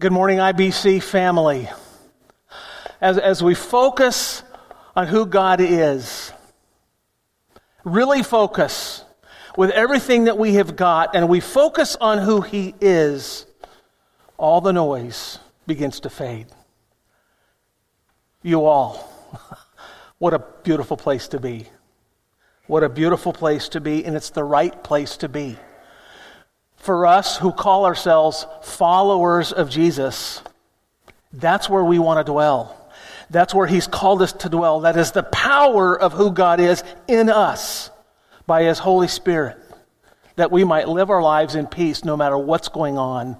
Good morning, IBC family. As we focus on who God is, really focus with everything that we have got, and we focus on who He is, all the noise begins to fade. You all, what a beautiful place to be. What a beautiful place to be, and it's the right place to be. For us who call ourselves followers of Jesus, that's where we want to dwell. That's where He's called us to dwell. That is the power of who God is in us by His Holy Spirit, that we might live our lives in peace no matter what's going on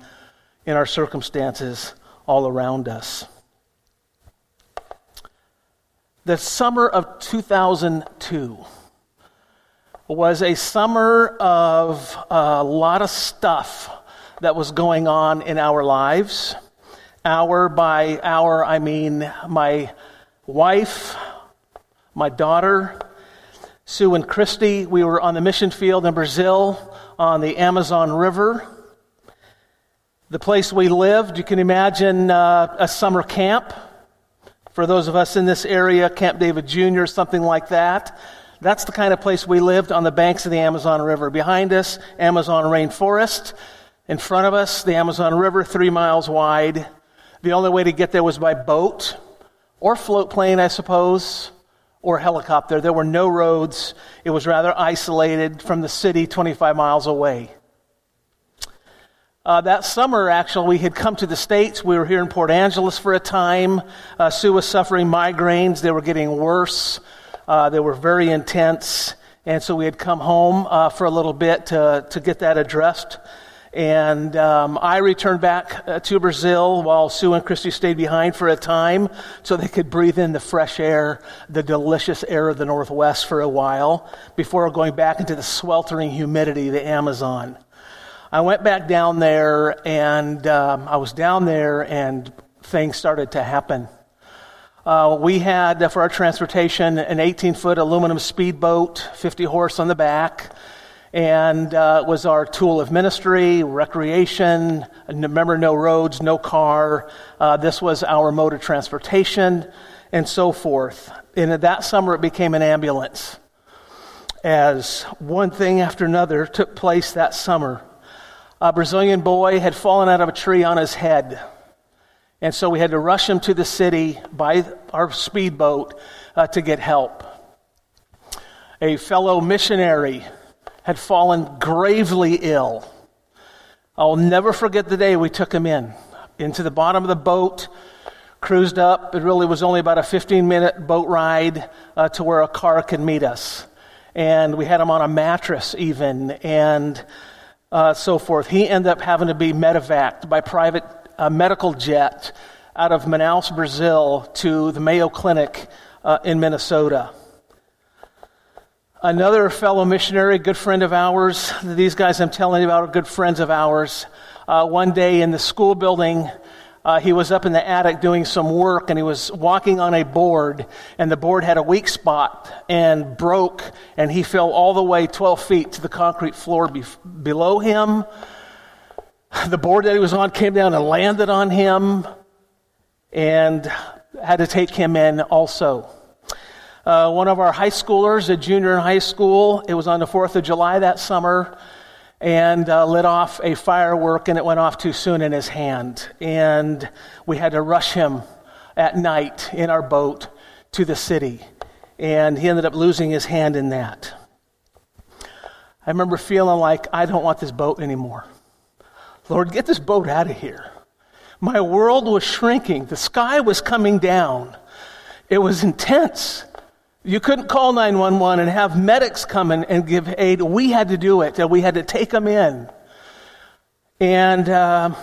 in our circumstances all around us. The summer of 2002 was a summer of a lot of stuff that was going on in our lives. Hour by hour, I mean my wife, my daughter, Sue and Christy. We were on the mission field in Brazil on the Amazon River. The place we lived, you can imagine a summer camp. For those of us in this area, Camp David Jr., something like that. That's the kind of place we lived, on the banks of the Amazon River. Behind us, Amazon rainforest. In front of us, the Amazon River, 3 miles wide. The only way to get there was by boat or float plane, I suppose, or helicopter. There were no roads. It was rather isolated from the city 25 miles away. That summer, actually, we had come to the States. We were here in Port Angeles for a time. Sue was suffering migraines. They were getting worse. They were very intense, and so we had come home for a little bit to get that addressed. And I returned back to Brazil while Sue and Christy stayed behind for a time so they could breathe in the fresh air, the delicious air of the Northwest for a while before going back into the sweltering humidity of the Amazon. I went back down there, and I was down there, and things started to happen. We had, for our transportation, an 18-foot aluminum speedboat, 50 horse on the back, and it was our tool of ministry, recreation. Remember, no roads, no car. This was our mode of transportation, and so forth. And that summer, it became an ambulance, as one thing after another took place that summer. A Brazilian boy had fallen out of a tree on his head. And so we had to rush him to the city by our speedboat to get help. A fellow missionary had fallen gravely ill. I'll never forget the day we took him in, into the bottom of the boat, cruised up. It really was only about a 15-minute boat ride to where a car could meet us. And we had him on a mattress even, and so forth. He ended up having to be medevaced by private a medical jet out of Manaus, Brazil, to the Mayo Clinic in Minnesota. Another fellow missionary, good friend of ours, these guys I'm telling you about are good friends of ours. One day in the school building, he was up in the attic doing some work, and he was walking on a board, and the board had a weak spot and broke, and he fell all the way 12 feet to the concrete floor below him. The board that he was on came down and landed on him, and had to take him in also. One of our high schoolers, a junior in high school, it was on the 4th of July that summer, and lit off a firework, and it went off too soon in his hand. And we had to rush him at night in our boat to the city, and he ended up losing his hand in that. I remember feeling like, I don't want this boat anymore. Lord, get this boat out of here. My world was shrinking. The sky was coming down. It was intense. You couldn't call 911 and have medics come in and give aid. We had to do it. We had to take them in. And I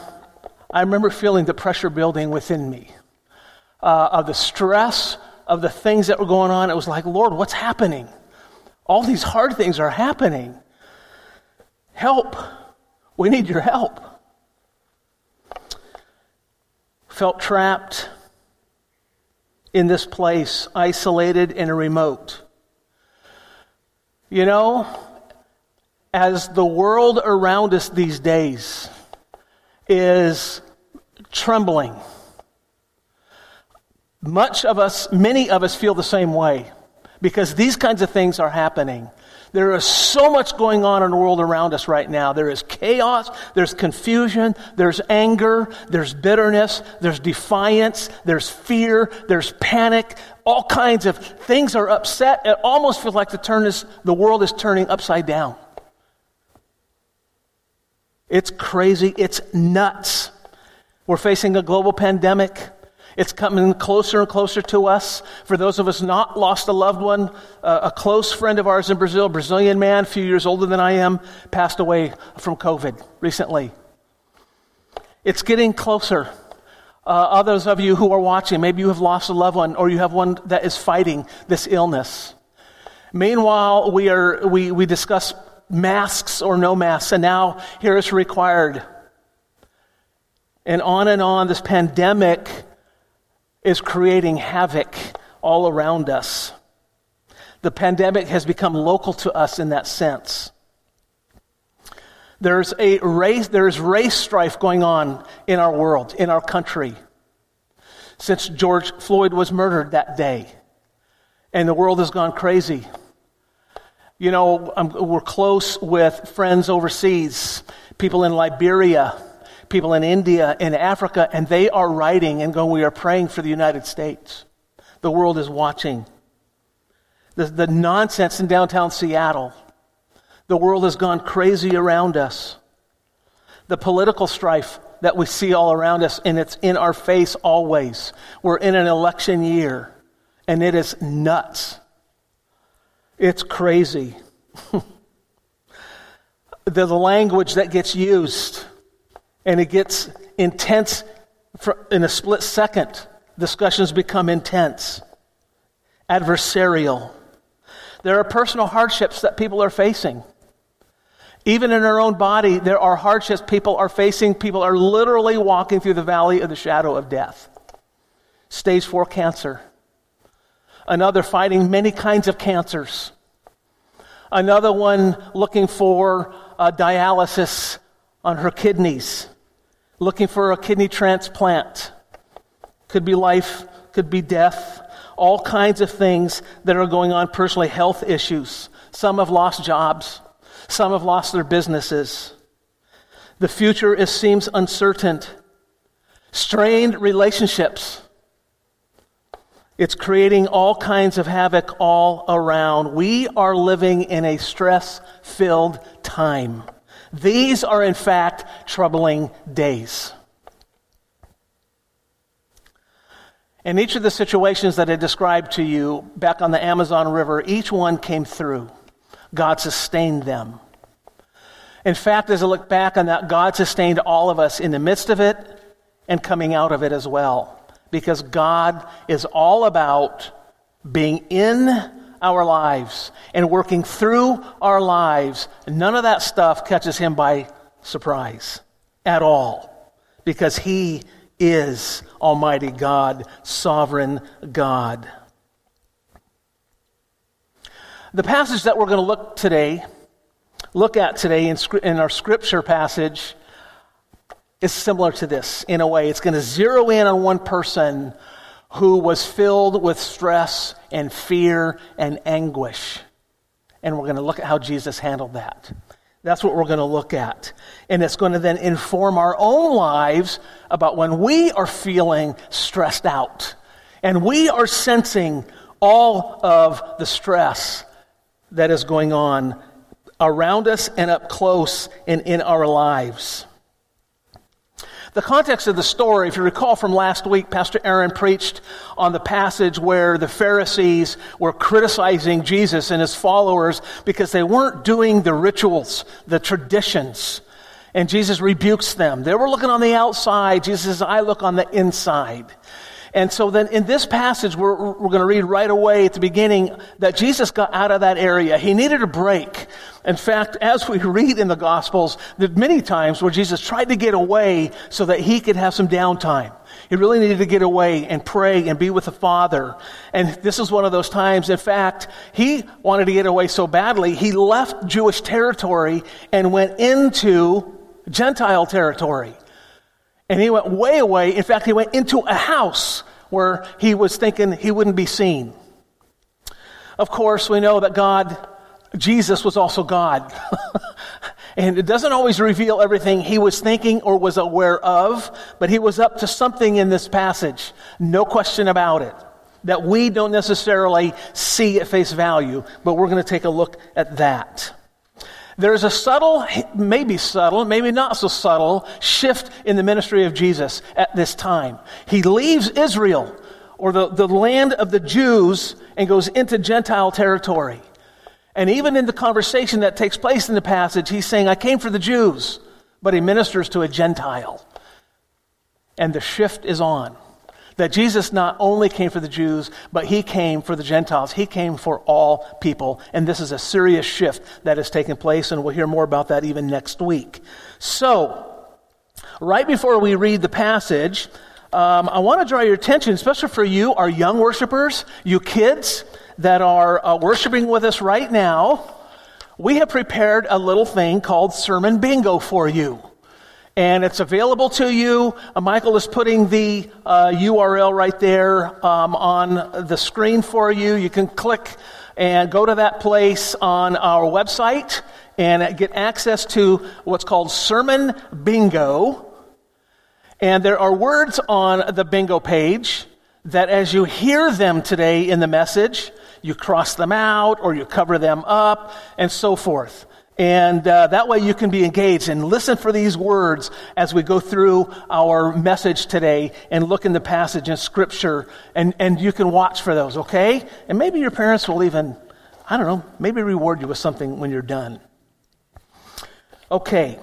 remember feeling the pressure building within me of the stress, of the things that were going on. It was like, Lord, what's happening? All these hard things are happening. Help. We need your help. Felt trapped in this place, isolated in a remote. You know, as the world around us these days is trembling. Many of us feel the same way because these kinds of things are happening. There is so much going on in the world around us right now. There is chaos, there's confusion, there's anger, there's bitterness, there's defiance, there's fear, there's panic. All kinds of things are upset. It almost feels like the world is turning upside down. It's crazy. It's nuts. We're facing a global pandemic. It's coming closer and closer to us. For those of us not lost a loved one, a close friend of ours in Brazil, a Brazilian man, a few years older than I am, passed away from COVID recently. It's getting closer. Others of you who are watching, maybe you have lost a loved one or you have one that is fighting this illness. Meanwhile, we discuss masks or no masks, and now here it's required. And on, this pandemic is creating havoc all around us. The pandemic has become local to us in that sense. There's race strife going on in our world, in our country. Since George Floyd was murdered that day, and the world has gone crazy. You know, we're close with friends overseas, people in Liberia, people in India, in Africa, and they are writing and going, we are praying for the United States. The world is watching. The nonsense in downtown Seattle. The world has gone crazy around us. The political strife that we see all around us, and it's in our face always. We're in an election year, and it is nuts. It's crazy. The language that gets used, and it gets intense in a split second. Discussions become intense, adversarial. There are personal hardships that people are facing. Even in our own body, there are hardships people are facing. People are literally walking through the valley of the shadow of death. Stage 4 cancer. Another fighting many kinds of cancers. Another one looking for dialysis on her kidneys, looking for a kidney transplant. Could be life, could be death, all kinds of things that are going on personally, health issues. Some have lost jobs. Some have lost their businesses. The future seems uncertain. Strained relationships. It's creating all kinds of havoc all around. We are living in a stress-filled time. These are, in fact, troubling days. In each of the situations that I described to you back on the Amazon River, each one came through. God sustained them. In fact, as I look back on that, God sustained all of us in the midst of it and coming out of it as well, because God is all about being in our lives and working through our lives. None of that stuff catches him by surprise at all, because he is Almighty God, sovereign God. The passage that we're going to look at today in our scripture passage is similar to this in a way. It's going to zero in on one person who was filled with stress and fear and anguish. And we're going to look at how Jesus handled that. That's what we're going to look at. And it's going to then inform our own lives about when we are feeling stressed out and we are sensing all of the stress that is going on around us and up close and in our lives. The context of the story, if you recall from last week, Pastor Aaron preached on the passage where the Pharisees were criticizing Jesus and his followers because they weren't doing the rituals, the traditions, and Jesus rebukes them. They were looking on the outside. Jesus says, I look on the inside. And so then in this passage, we're going to read right away at the beginning that Jesus got out of that area. He needed a break. In fact, as we read in the Gospels, there are many times where Jesus tried to get away so that he could have some downtime. He really needed to get away and pray and be with the Father. And this is one of those times. In fact, he wanted to get away so badly, he left Jewish territory and went into Gentile territory. And he went way away. In fact, he went into a house where he was thinking he wouldn't be seen. Of course, we know that Jesus was also God. And it doesn't always reveal everything he was thinking or was aware of, but he was up to something in this passage, no question about it, that we don't necessarily see at face value, but we're going to take a look at that. There's a subtle, maybe not so subtle, shift in the ministry of Jesus at this time. He leaves Israel, or the land of the Jews, and goes into Gentile territory. And even in the conversation that takes place in the passage, he's saying, I came for the Jews, but he ministers to a Gentile. And the shift is on. That Jesus not only came for the Jews, but he came for the Gentiles. He came for all people. And this is a serious shift that has taken place, and we'll hear more about that even next week. So, right before we read the passage, I want to draw your attention, especially for you, our young worshipers, you kids that are worshiping with us right now. We have prepared a little thing called Sermon Bingo for you. And it's available to you. Michael is putting the URL right there on the screen for you. You can click and go to that place on our website and get access to what's called Sermon Bingo. And there are words on the bingo page that as you hear them today in the message, you cross them out or you cover them up and so forth. And that way you can be engaged and listen for these words as we go through our message today and look in the passage in Scripture, and you can watch for those, okay? And maybe your parents will even, I don't know, maybe reward you with something when you're done. Okay.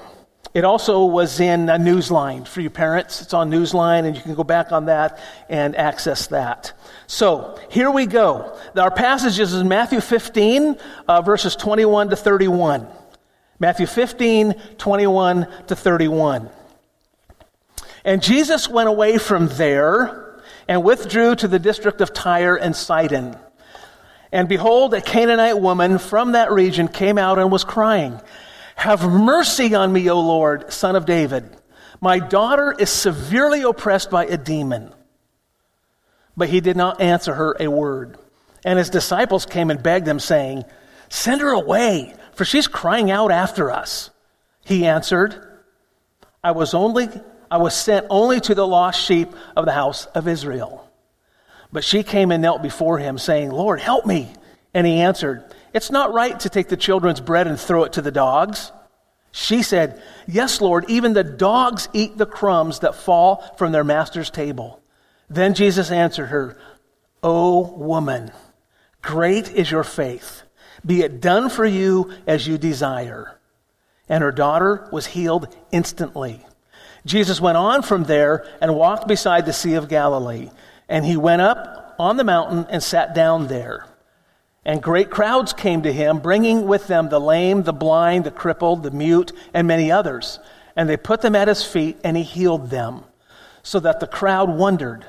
It also was in Newsline for you parents. It's on Newsline, and you can go back on that and access that. So here we go. Our passage is in Matthew 15, verses 21 to 31. Matthew 15, 21 to 31. And Jesus went away from there and withdrew to the district of Tyre and Sidon. And behold, a Canaanite woman from that region came out and was crying, "Have mercy on me, O Lord, son of David. My daughter is severely oppressed by a demon." But he did not answer her a word. And his disciples came and begged him, saying, "Send her away, for she's crying out after us." He answered, I was sent only to the lost sheep of the house of Israel." But she came and knelt before him, saying, "Lord, help me." And he answered, "It's not right to take the children's bread and throw it to the dogs." She said, "Yes, Lord, even the dogs eat the crumbs that fall from their master's table." Then Jesus answered her, "O woman, great is your faith. Be it done for you as you desire." And her daughter was healed instantly. Jesus went on from there and walked beside the Sea of Galilee. And he went up on the mountain and sat down there. And great crowds came to him, bringing with them the lame, the blind, the crippled, the mute, and many others. And they put them at his feet, and he healed them. So that the crowd wondered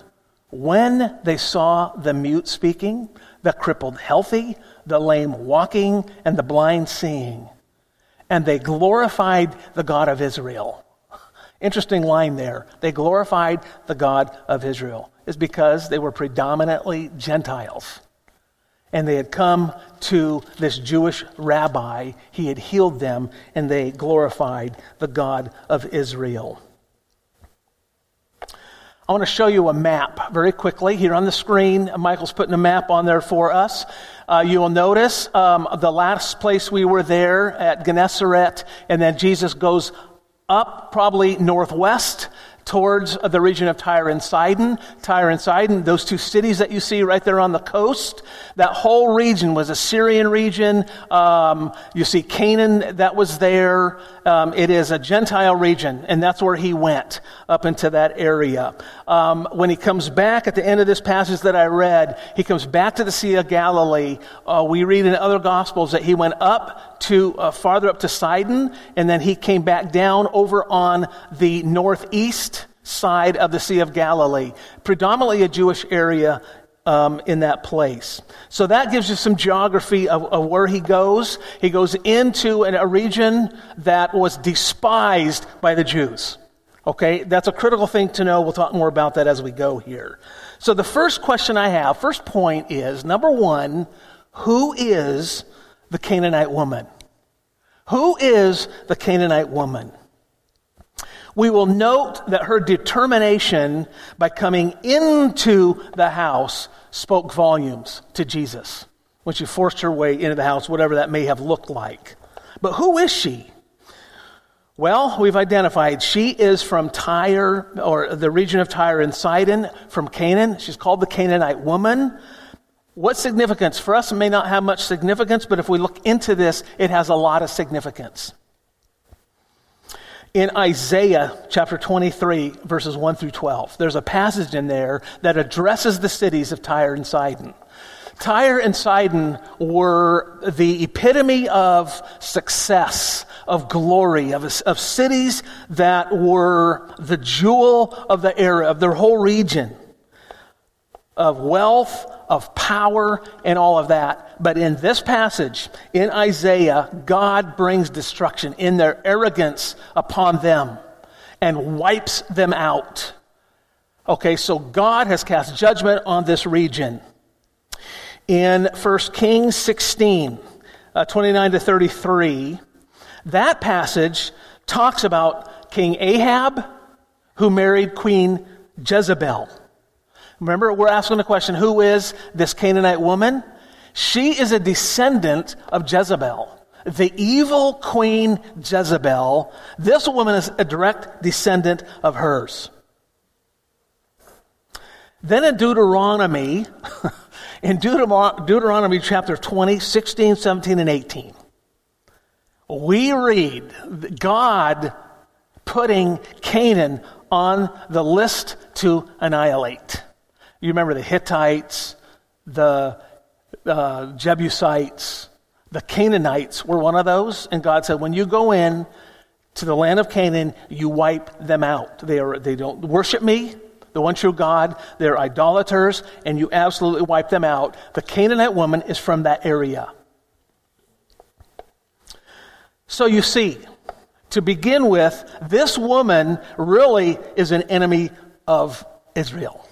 when they saw the mute speaking, the crippled healthy, the lame walking, and the blind seeing. And they glorified the God of Israel. Interesting line there. They glorified the God of Israel. It's because they were predominantly Gentiles. And they had come to this Jewish rabbi. He had healed them, and they glorified the God of Israel. I want to show you a map very quickly. Here on the screen, Michael's putting a map on there for us. You will notice the last place we were there at Gennesaret, and then Jesus goes up probably northwest towards the region of Tyre and Sidon. Tyre and Sidon, those two cities that you see right there on the coast, that whole region was a Syrian region. You see Canaan that was there. It is a Gentile region, and that's where he went, up into that area. When he comes back at the end of this passage that I read, he comes back to the Sea of Galilee. We read in other Gospels that he went up to farther up to Sidon, and then he came back down over on the northeast side of the Sea of Galilee, predominantly a Jewish area in that place. So that gives you some geography of where he goes. He goes into a region that was despised by the Jews. Okay, that's a critical thing to know. We'll talk more about that as we go here. So the first question I have, first point is, number one, who is the Canaanite woman? Who is the Canaanite woman? We will note that her determination by coming into the house spoke volumes to Jesus when she forced her way into the house, whatever that may have looked like. But who is she? Well, we've identified she is from Tyre, or the region of Tyre and Sidon, from Canaan. She's called the Canaanite woman. What significance? For us, it may not have much significance, but if we look into this, it has a lot of significance. In Isaiah chapter 23, verses 1 through 12, there's a passage in there that addresses the cities of Tyre and Sidon. Tyre and Sidon were the epitome of success, of glory, of cities that were the jewel of the era, of their whole region, of wealth, of power, and all of that. But in this passage, in Isaiah, God brings destruction in their arrogance upon them and wipes them out. Okay, so God has cast judgment on this region. In 1 Kings 16, 29 to 33, that passage talks about King Ahab, who married Queen Jezebel. Remember, we're asking the question, who is this Canaanite woman? She is a descendant of Jezebel, the evil Queen Jezebel. This woman is a direct descendant of hers. Then in Deuteronomy... In Deuteronomy chapter 20, 16, 17, and 18, we read God putting Canaan on the list to annihilate. You remember the Hittites, the Jebusites, the Canaanites were one of those. And God said, when you go in to the land of Canaan, you wipe them out. They don't worship me, the one true God. They're idolaters, and you absolutely wipe them out. The Canaanite woman is from that area. So you see, to begin with, this woman really is an enemy of Israel,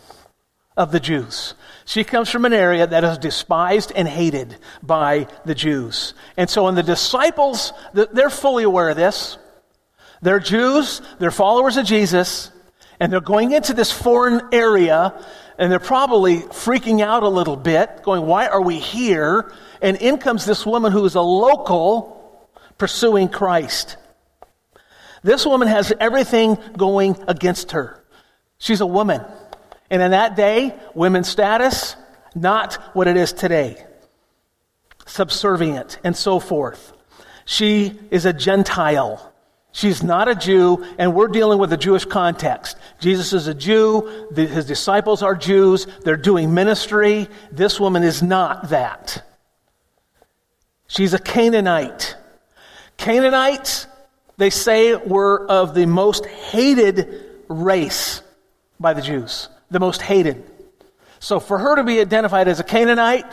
of the Jews. She comes from an area that is despised and hated by the Jews. And so in the disciples, they're fully aware of this. They're Jews, they're followers of Jesus, and they're going into this foreign area, and they're probably freaking out a little bit, going, why are we here? And in comes this woman who is a local pursuing Christ. This woman has everything going against her. She's a woman. And in that day, women's status, not what it is today. Subservient and so forth. She is a Gentile. She's not a Jew, and we're dealing with a Jewish context. Jesus is a Jew. His disciples are Jews. They're doing ministry. This woman is not that. She's a Canaanite. Canaanites, they say, were of the most hated race by the Jews. The most hated. So for her to be identified as a Canaanite,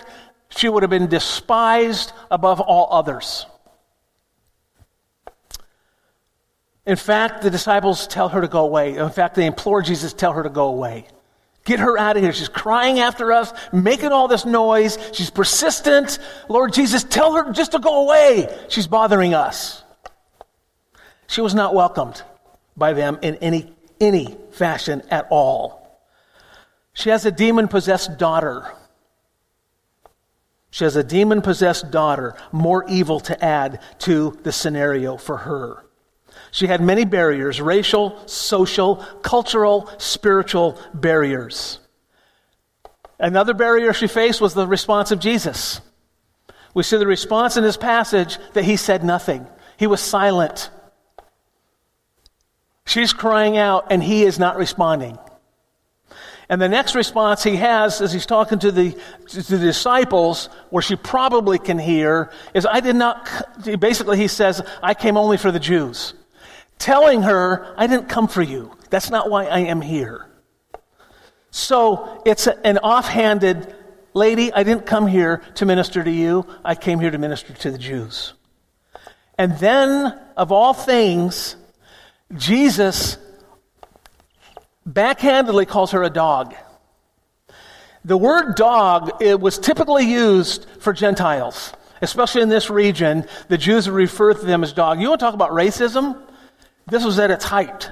she would have been despised above all others. In fact, the disciples tell her to go away. In fact, they implore Jesus to tell her to go away. Get her out of here. She's crying after us, making all this noise. She's persistent. Lord Jesus, tell her just to go away. She's bothering us. She was not welcomed by them in any fashion at all. She has a demon-possessed daughter. She has a demon-possessed daughter. More evil to add to the scenario for her. She had many barriers, racial, social, cultural, spiritual barriers. Another barrier she faced was the response of Jesus. We see the response in this passage that he said nothing. He was silent. She's crying out, and he is not responding. And the next response he has as he's talking to the disciples, where she probably can hear, is, I did not, basically he says, I came only for the Jews. Telling her, I didn't come for you. That's not why I am here. So it's an offhanded, lady, I didn't come here to minister to you. I came here to minister to the Jews. And then, of all things, Jesus backhandedly calls her a dog. The word dog, it was typically used for Gentiles, especially in this region. The Jews would refer to them as dog. You want to talk about racism? This was at its height.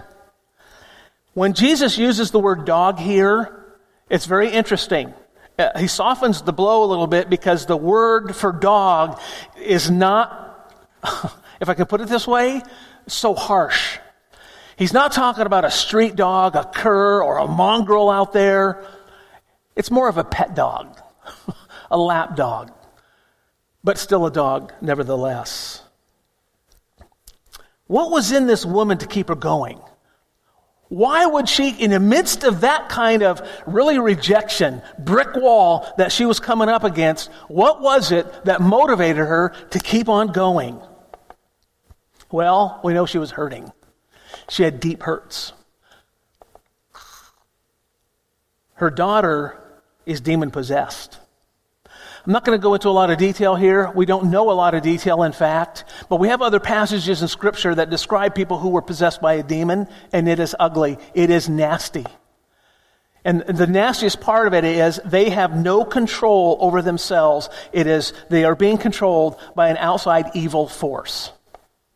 When Jesus uses the word dog here, it's very interesting. He softens the blow a little bit because the word for dog is not, if I can put it this way, so harsh. He's not talking about a street dog, a cur, or a mongrel out there. It's more of a pet dog, a lap dog, but still a dog nevertheless. What was in this woman to keep her going? Why would she, in the midst of that kind of really rejection, brick wall that she was coming up against, what was it that motivated her to keep on going? Well, we know she was hurting. She had deep hurts. Her daughter is demon-possessed. I'm not going to go into a lot of detail here. We don't know a lot of detail, in fact, but we have other passages in Scripture that describe people who were possessed by a demon, and it is ugly. It is nasty. And the nastiest part of it is they have no control over themselves. It is they are being controlled by an outside evil force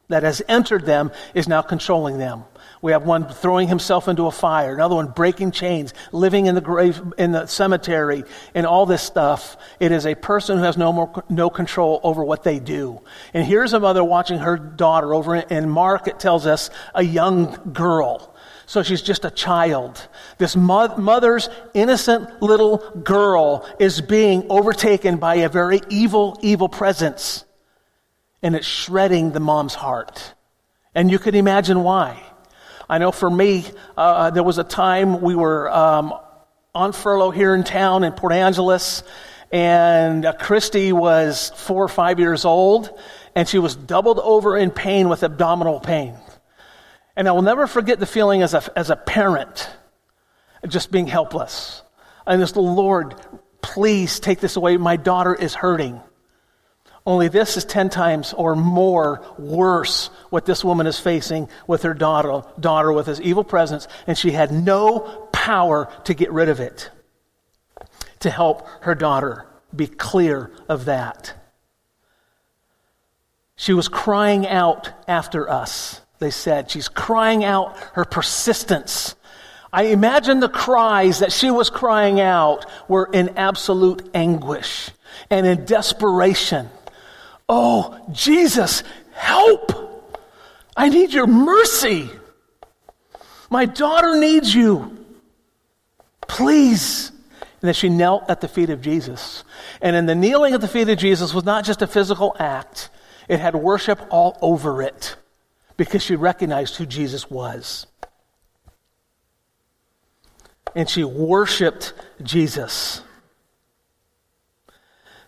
that has entered them, is now controlling them. We have one throwing himself into a fire, another one breaking chains, living in the grave, in the cemetery, and all this stuff. It is a person who has no control over what they do. And here's a mother watching her daughter over in Mark. It tells us a young girl. So she's just a child. This mother's innocent little girl is being overtaken by a very evil, evil presence. And it's shredding the mom's heart. And you can imagine why. I know for me, there was a time we were on furlough here in town in Port Angeles, and Christy was 4 or 5 years old, and she was doubled over in pain with abdominal pain. And I will never forget the feeling as a parent, just being helpless. And just, Lord, please take this away. My daughter is hurting. Only this is 10 times or more worse what this woman is facing with her daughter with this evil presence, and she had no power to get rid of it, to help her daughter be clear of that. She was crying out after us, they said. She's crying out her persistence. I imagine the cries that she was crying out were in absolute anguish and in desperation. Oh, Jesus, help! I need your mercy. My daughter needs you. Please. And then she knelt at the feet of Jesus. And in the kneeling at the feet of Jesus was not just a physical act. It had worship all over it because she recognized who Jesus was. And she worshiped Jesus.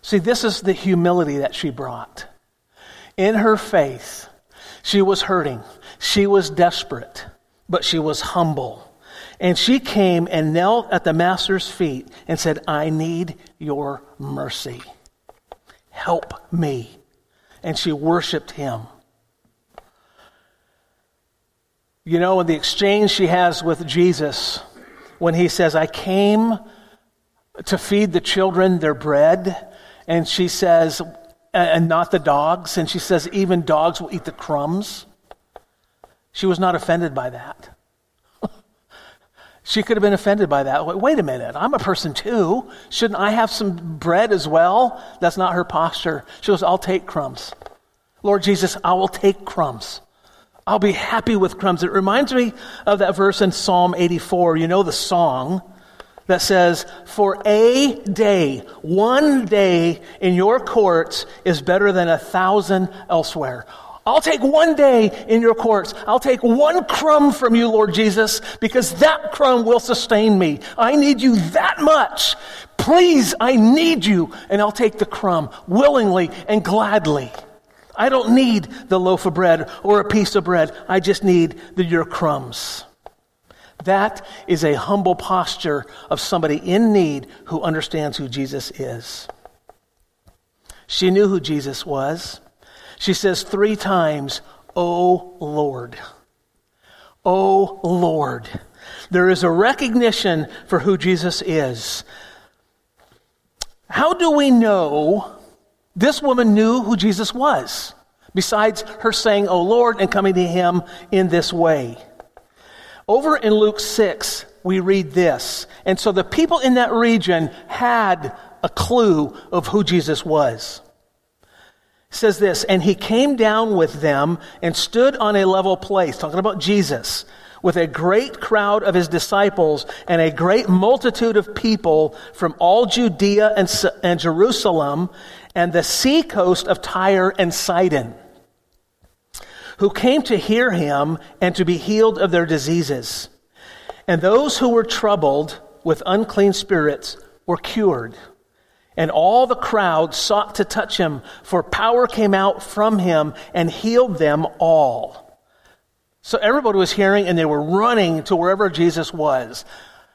See, this is the humility that she brought. In her faith, she was hurting. She was desperate, but she was humble. And she came and knelt at the Master's feet and said, I need your mercy. Help me. And she worshiped him. You know, in the exchange she has with Jesus, when he says, I came to feed the children their bread, and she says, and not the dogs. And she says, even dogs will eat the crumbs. She was not offended by that. She could have been offended by that. Wait a minute, I'm a person too. Shouldn't I have some bread as well? That's not her posture. She goes, I'll take crumbs. Lord Jesus, I will take crumbs. I'll be happy with crumbs. It reminds me of that verse in Psalm 84. You know the song that says, for a day, one day in your courts is better than 1,000 elsewhere. I'll take one day in your courts. I'll take one crumb from you, Lord Jesus, because that crumb will sustain me. I need you that much. Please, I need you. And I'll take the crumb willingly and gladly. I don't need the loaf of bread or a piece of bread. I just need your crumbs. That is a humble posture of somebody in need who understands who Jesus is. She knew who Jesus was. She says 3 times, O Lord. O Lord. There is a recognition for who Jesus is. How do we know this woman knew who Jesus was, besides her saying, "O Lord," and coming to him in this way? Over in Luke 6, we read this. And so the people in that region had a clue of who Jesus was. It says this, "And he came down with them and stood on a level place," talking about Jesus, "with a great crowd of his disciples and a great multitude of people from all Judea and Jerusalem and the sea coast of Tyre and Sidon, who came to hear him and to be healed of their diseases. And those who were troubled with unclean spirits were cured. And all the crowd sought to touch him, for power came out from him and healed them all." So everybody was hearing and they were running to wherever Jesus was.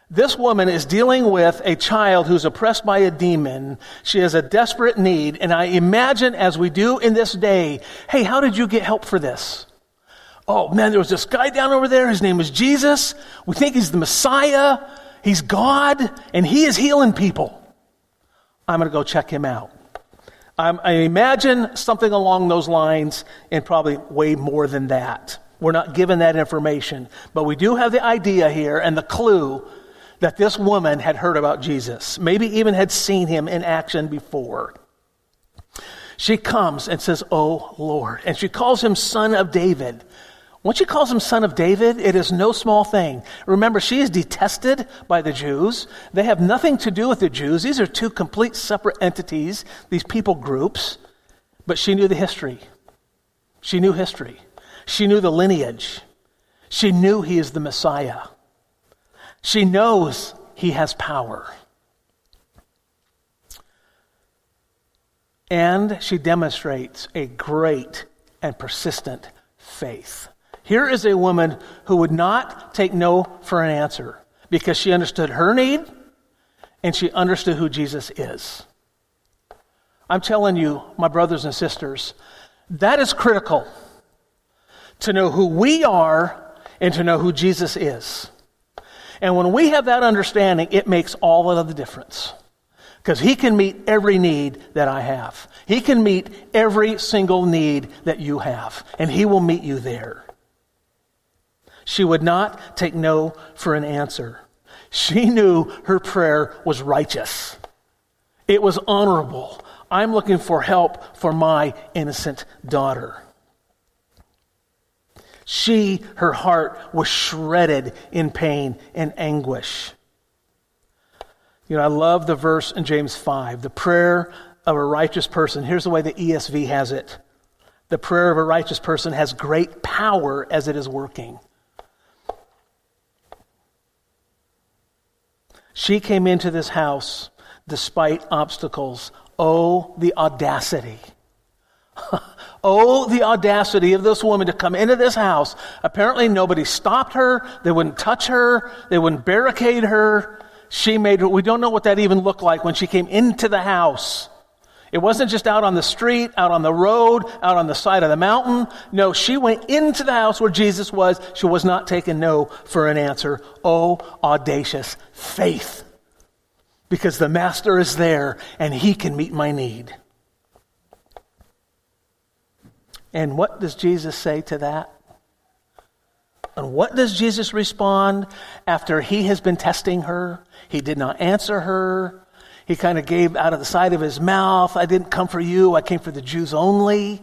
This woman is dealing with a child who's oppressed by a demon. She has a desperate need. And I imagine, as we do in this day, "Hey, how did you get help for this? Oh man, there was this guy down over there. His name was Jesus. We think he's the Messiah. He's God. And he is healing people. I'm going to go check him out." I imagine something along those lines, and probably way more than that. We're not given that information. But we do have the idea here and the clue that this woman had heard about Jesus, maybe even had seen him in action before. She comes and says, "Oh, Lord." And she calls him Son of David. When she calls him Son of David, it is no small thing. Remember, she is detested by the Jews. They have nothing to do with the Jews. These are two complete separate entities, these people groups. But she knew the history. She knew history. She knew the lineage. She knew he is the Messiah. She knows he has power. And she demonstrates a great and persistent faith. Here is a woman who would not take no for an answer, because she understood her need and she understood who Jesus is. I'm telling you, my brothers and sisters, that is critical, to know who we are and to know who Jesus is. And when we have that understanding, it makes all of the difference, because he can meet every need that I have. He can meet every single need that you have, and he will meet you there. She would not take no for an answer. She knew her prayer was righteous. It was honorable. "I'm looking for help for my innocent daughter." She, her heart was shredded in pain and anguish. You know, I love the verse in James 5, the prayer of a righteous person. Here's the way the ESV has it. The prayer of a righteous person has great power as it is working. She came into this house despite obstacles. Oh, the audacity. Oh, the audacity of this woman to come into this house. Apparently nobody stopped her. They wouldn't touch her. They wouldn't barricade her. She made her. We don't know what that even looked like when she came into the house. It wasn't just out on the street, out on the road, out on the side of the mountain. No, she went into the house where Jesus was. She was not taking no for an answer. Oh, audacious faith. Because the Master is there and he can meet my need. And what does Jesus say to that? And what does Jesus respond after he has been testing her? He did not answer her. He kind of gave out of the side of his mouth, "I didn't come for you, I came for the Jews only."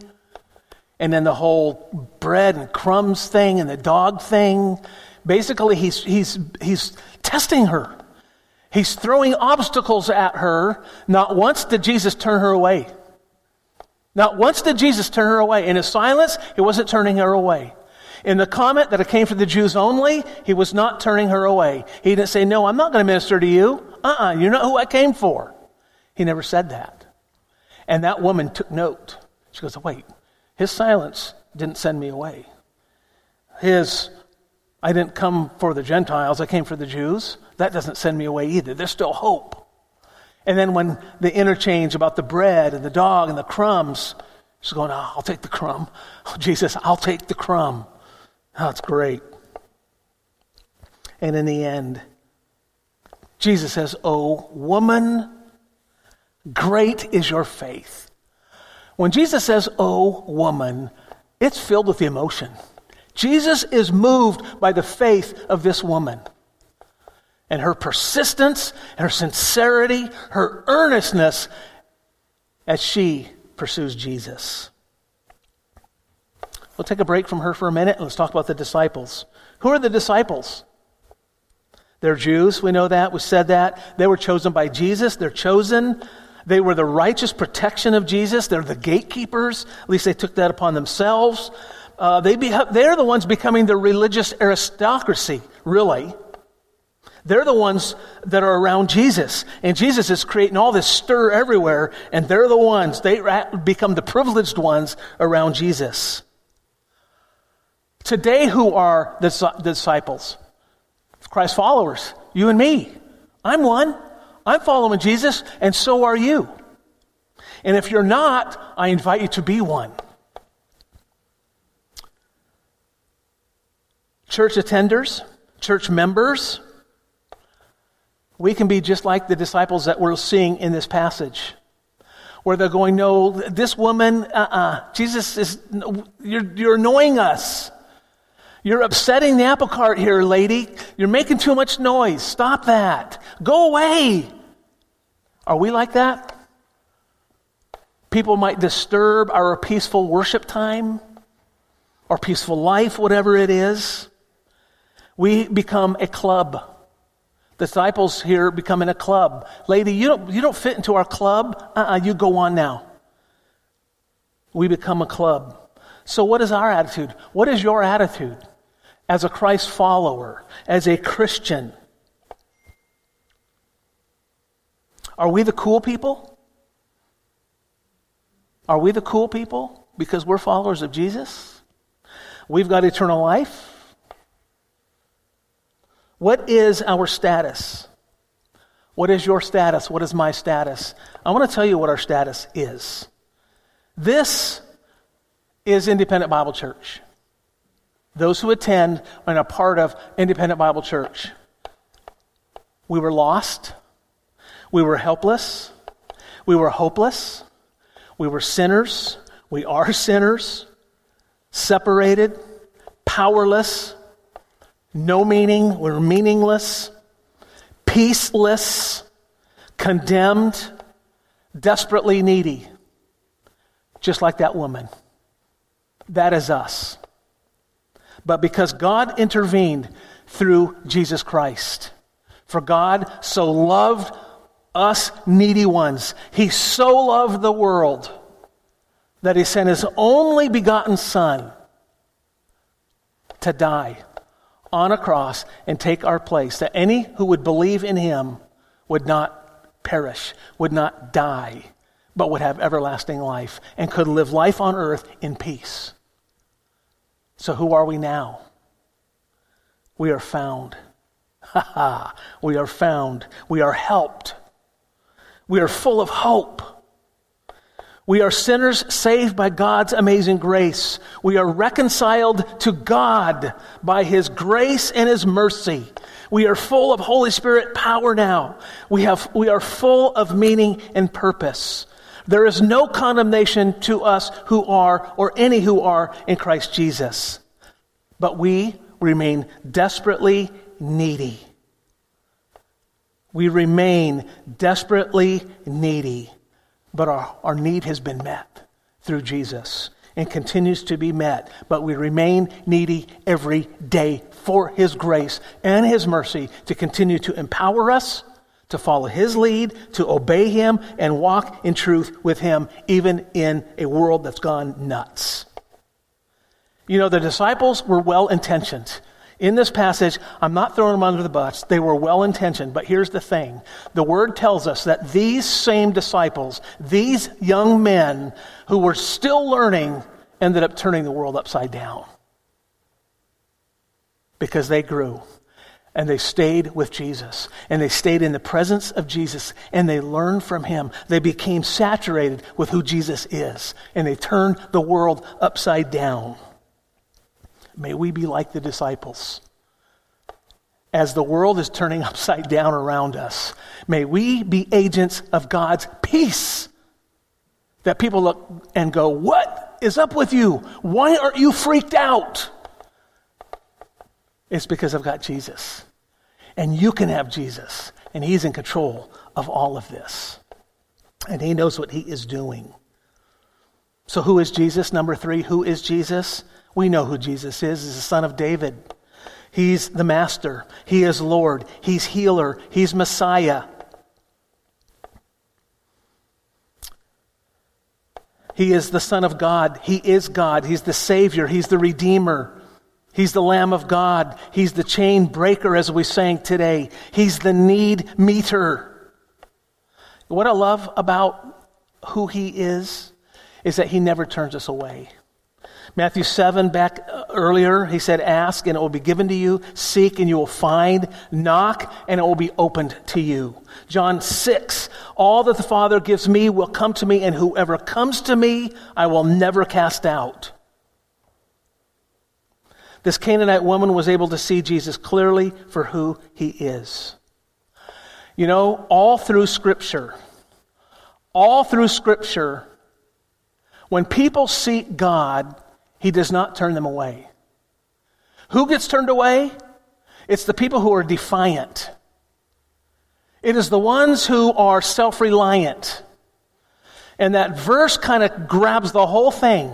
And then the whole bread and crumbs thing and the dog thing. Basically, he's testing her. He's throwing obstacles at her. Not once did Jesus turn her away. Not once did Jesus turn her away. In his silence, he wasn't turning her away. In the comment that it came for the Jews only, he was not turning her away. He didn't say, "No, I'm not going to minister to you. You're not who I came for." He never said that. And that woman took note. She goes, "Wait, his silence didn't send me away. His, I didn't come for the Gentiles, I came for the Jews, that doesn't send me away either. There's still hope." And then when the interchange about the bread and the dog and the crumbs, she's going, "Oh, I'll take the crumb. Oh, Jesus, I'll take the crumb. Oh, that's great." and in the end. Jesus says, "O woman, great is your faith." When Jesus says, "O woman," it's filled with emotion. Jesus is moved by the faith of this woman. And her persistence, her sincerity, her earnestness as she pursues Jesus. We'll take a break from her for a minute and let's talk about the disciples. Who are the disciples? They're Jews, we know that, we said that. They were chosen by Jesus, they're chosen. They were the righteous protection of Jesus. They're the gatekeepers. At least they took that upon themselves. They're the ones becoming the religious aristocracy, really. They're the ones that are around Jesus. And Jesus is creating all this stir everywhere. And they're the ones, they become the privileged ones around Jesus. Today, who are the disciples? Christ's followers, you and me. I'm one. I'm following Jesus, and so are you. And if you're not, I invite you to be one. Church attenders, church members, we can be just like the disciples that we're seeing in this passage, where they're going, "No, this woman, Jesus is, you're annoying us. You're upsetting the apple cart here, lady. You're making too much noise. Stop that. Go away." Are we like that? People might disturb our peaceful worship time, our peaceful life, whatever it is. We become a club. Disciples here becoming a club. "Lady, you don't fit into our club. You go on now." We become a club. So what is our attitude? What is your attitude? As a Christ follower, as a Christian, are we the cool people? Are we the cool people because we're followers of Jesus? We've got eternal life. What is our status? What is your status? What is my status? I want to tell you what our status is. This is Independent Bible Church. Those who attend and are part of Independent Bible Church. We were lost. We were helpless. We were hopeless. We were sinners. We are sinners. Separated. Powerless. No meaning. We're meaningless. Peaceless. Condemned. Desperately needy. Just like that woman. That is us. But because God intervened through Jesus Christ, for God so loved us needy ones, He so loved the world that He sent His only begotten Son to die on a cross and take our place, that any who would believe in Him would not perish, would not die, but would have everlasting life and could live life on earth in peace. So who are we now? We are found. We are found. We are helped. We are full of hope. We are sinners saved by God's amazing grace. We are reconciled to God by His grace and His mercy. We are full of Holy Spirit power now. We are full of meaning and purpose. There is no condemnation to us who are, or any who are, in Christ Jesus. But we remain desperately needy. We remain desperately needy. But our need has been met through Jesus and continues to be met. But we remain needy every day for His grace and His mercy to continue to empower us, to follow His lead, to obey Him, and walk in truth with Him, even in a world that's gone nuts. You know, the disciples were well-intentioned. In this passage, I'm not throwing them under the bus. They were well-intentioned, but here's the thing. The Word tells us that these same disciples, these young men who were still learning, ended up turning the world upside down because they grew. And they stayed with Jesus. And they stayed in the presence of Jesus. And they learned from Him. They became saturated with who Jesus is. And they turned the world upside down. May we be like the disciples. as the world is turning upside down around us. May we be agents of God's peace, that people look and go, what is up with you? Why aren't you freaked out? It's because I've got Jesus. And you can have Jesus. And he's in control of all of this. And he knows what he is doing. So who is Jesus? Number three, who is Jesus? We know who Jesus is. He's the Son of David. He's the Master. He is Lord. He's Healer. He's Messiah. He is the Son of God. He is God. He's the Savior. He's the Redeemer. He's the Lamb of God. He's the chain breaker, as we sang today. He's the need meter. What I love about who he is that he never turns us away. Matthew 7, back earlier, he said, ask and it will be given to you. Seek and you will find. Knock and it will be opened to you. John 6, all that the Father gives me will come to me, and whoever comes to me, I will never cast out. This Canaanite woman was able to see Jesus clearly for who he is. You know, all through Scripture, when people seek God, he does not turn them away. Who gets turned away? It's the people who are defiant. It is the ones who are self-reliant. And that verse kind of grabs the whole thing.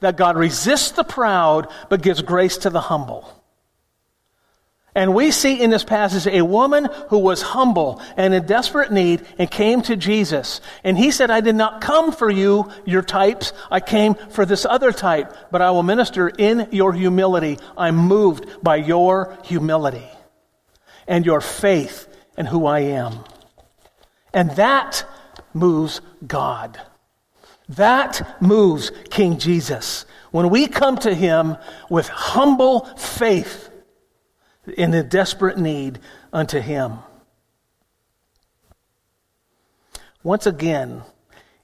That God resists the proud, but gives grace to the humble. And we see in this passage a woman who was humble and in desperate need and came to Jesus. And he said, I did not come for you, your types. I came for this other type, but I will minister in your humility. I'm moved by your humility and your faith in who I am. And that moves God. That moves King Jesus. When we come to him with humble faith in the desperate need unto him. Once again,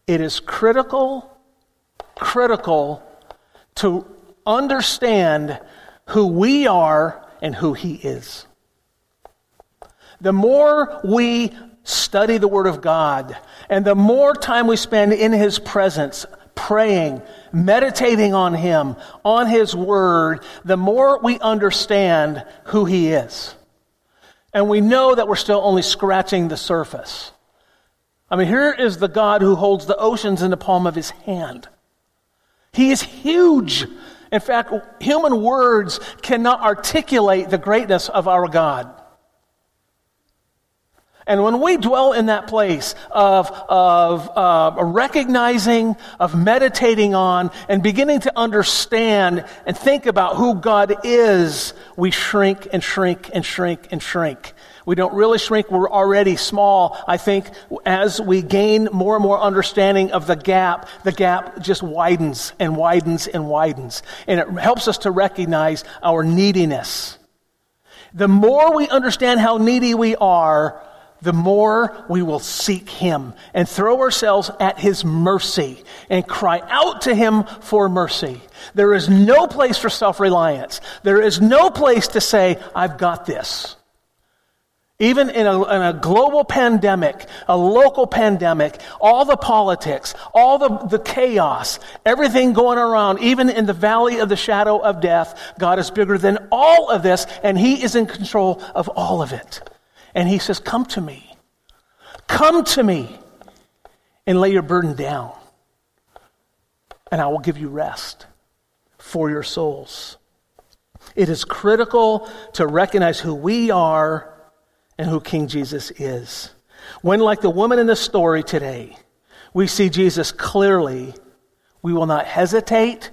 it is critical to understand who we are and who he is. The more we study the Word of God, and the more time we spend in his presence, praying, meditating on him, on his Word, the more we understand who he is. And we know that we're still only scratching the surface. I mean, here is the God who holds the oceans in the palm of his hand. He is huge. In fact, human words cannot articulate the greatness of our God. And when we dwell in that place of recognizing, of meditating on, and beginning to understand and think about who God is, we shrink and shrink and shrink and shrink. We don't really shrink. We're already small. I think as we gain more and more understanding of the gap just widens and widens and widens. And it helps us to recognize our neediness. The more we understand how needy we are, the more we will seek him and throw ourselves at his mercy and cry out to him for mercy. There is no place for self-reliance. There is no place to say, I've got this. Even in a global pandemic, a local pandemic, all the politics, all the chaos, everything going around, even in the valley of the shadow of death, God is bigger than all of this, and he is in control of all of it. And he says, come to me, and lay your burden down, and I will give you rest for your souls. It is critical to recognize who we are and who King Jesus is. When, like the woman in the story today, we see Jesus clearly, we will not hesitate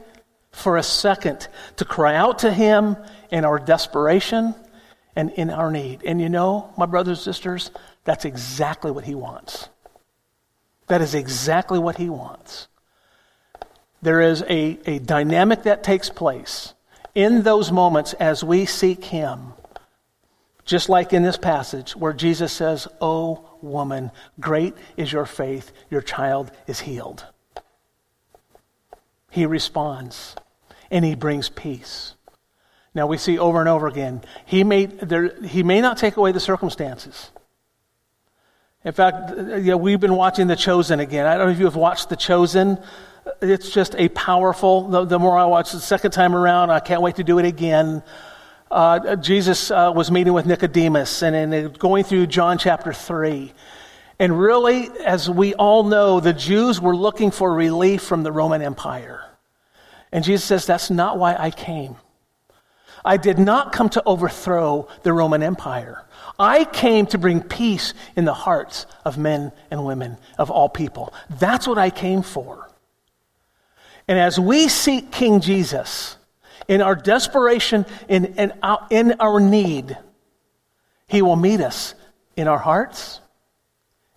for a second to cry out to him in our desperation and in our need. And you know, my brothers and sisters, that's exactly what he wants. That is exactly what he wants. There is a dynamic that takes place in those moments as we seek him, just like in this passage where Jesus says, "O woman, great is your faith, your child is healed." He responds, and he brings peace. Now we see over and over again, he may not take away the circumstances. In fact, we've been watching The Chosen again. I don't know if you have watched The Chosen. It's just a powerful, the more I watch the second time around, I can't wait to do it again. Jesus was meeting with Nicodemus and going through John chapter 3. And really, as we all know, the Jews were looking for relief from the Roman Empire. And Jesus says, that's not why I came. I did not come to overthrow the Roman Empire. I came to bring peace in the hearts of men and women, of all people. That's what I came for. And as we seek King Jesus, in our desperation, in our need, he will meet us in our hearts,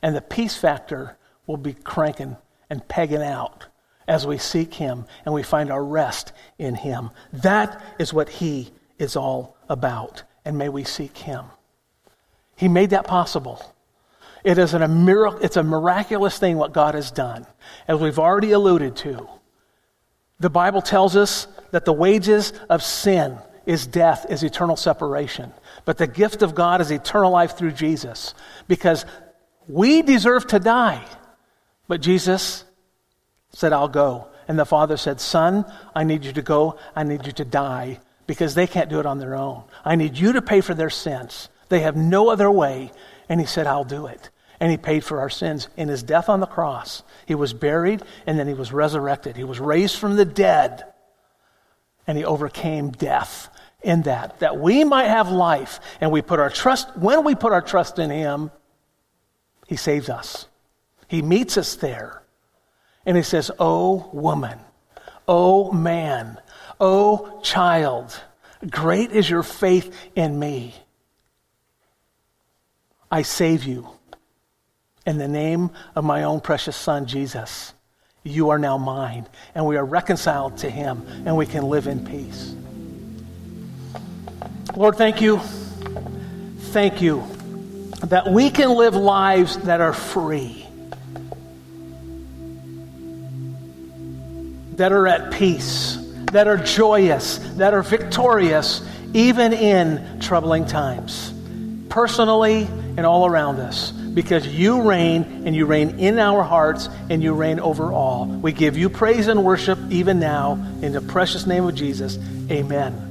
and the peace factor will be cranking and pegging out as we seek him and we find our rest in him. That is what he is all about, and may we seek him. He made that possible. It is a miracle. It's a miraculous thing what God has done, as we've already alluded to. The Bible tells us that the wages of sin is death, is eternal separation. But the gift of God is eternal life through Jesus, because we deserve to die. But Jesus said, I'll go. And the Father said, Son, I need you to go. I need you to die, because they can't do it on their own. I need you to pay for their sins. They have no other way. And he said, I'll do it. And he paid for our sins in his death on the cross. He was buried, and then he was resurrected. He was raised from the dead, and he overcame death in that we might have life. And we put our trust, when we put our trust in him, he saves us. He meets us there. And he says, oh woman, oh man, oh child, great is your faith in me. I save you in the name of my own precious son, Jesus. You are now mine, and we are reconciled to him, and we can live in peace. Lord, thank you. Thank you that we can live lives that are free, that are at peace, that are joyous, that are victorious, even in troubling times, personally and all around us, because you reign, and you reign in our hearts, and you reign over all. We give you praise and worship even now, in the precious name of Jesus. Amen.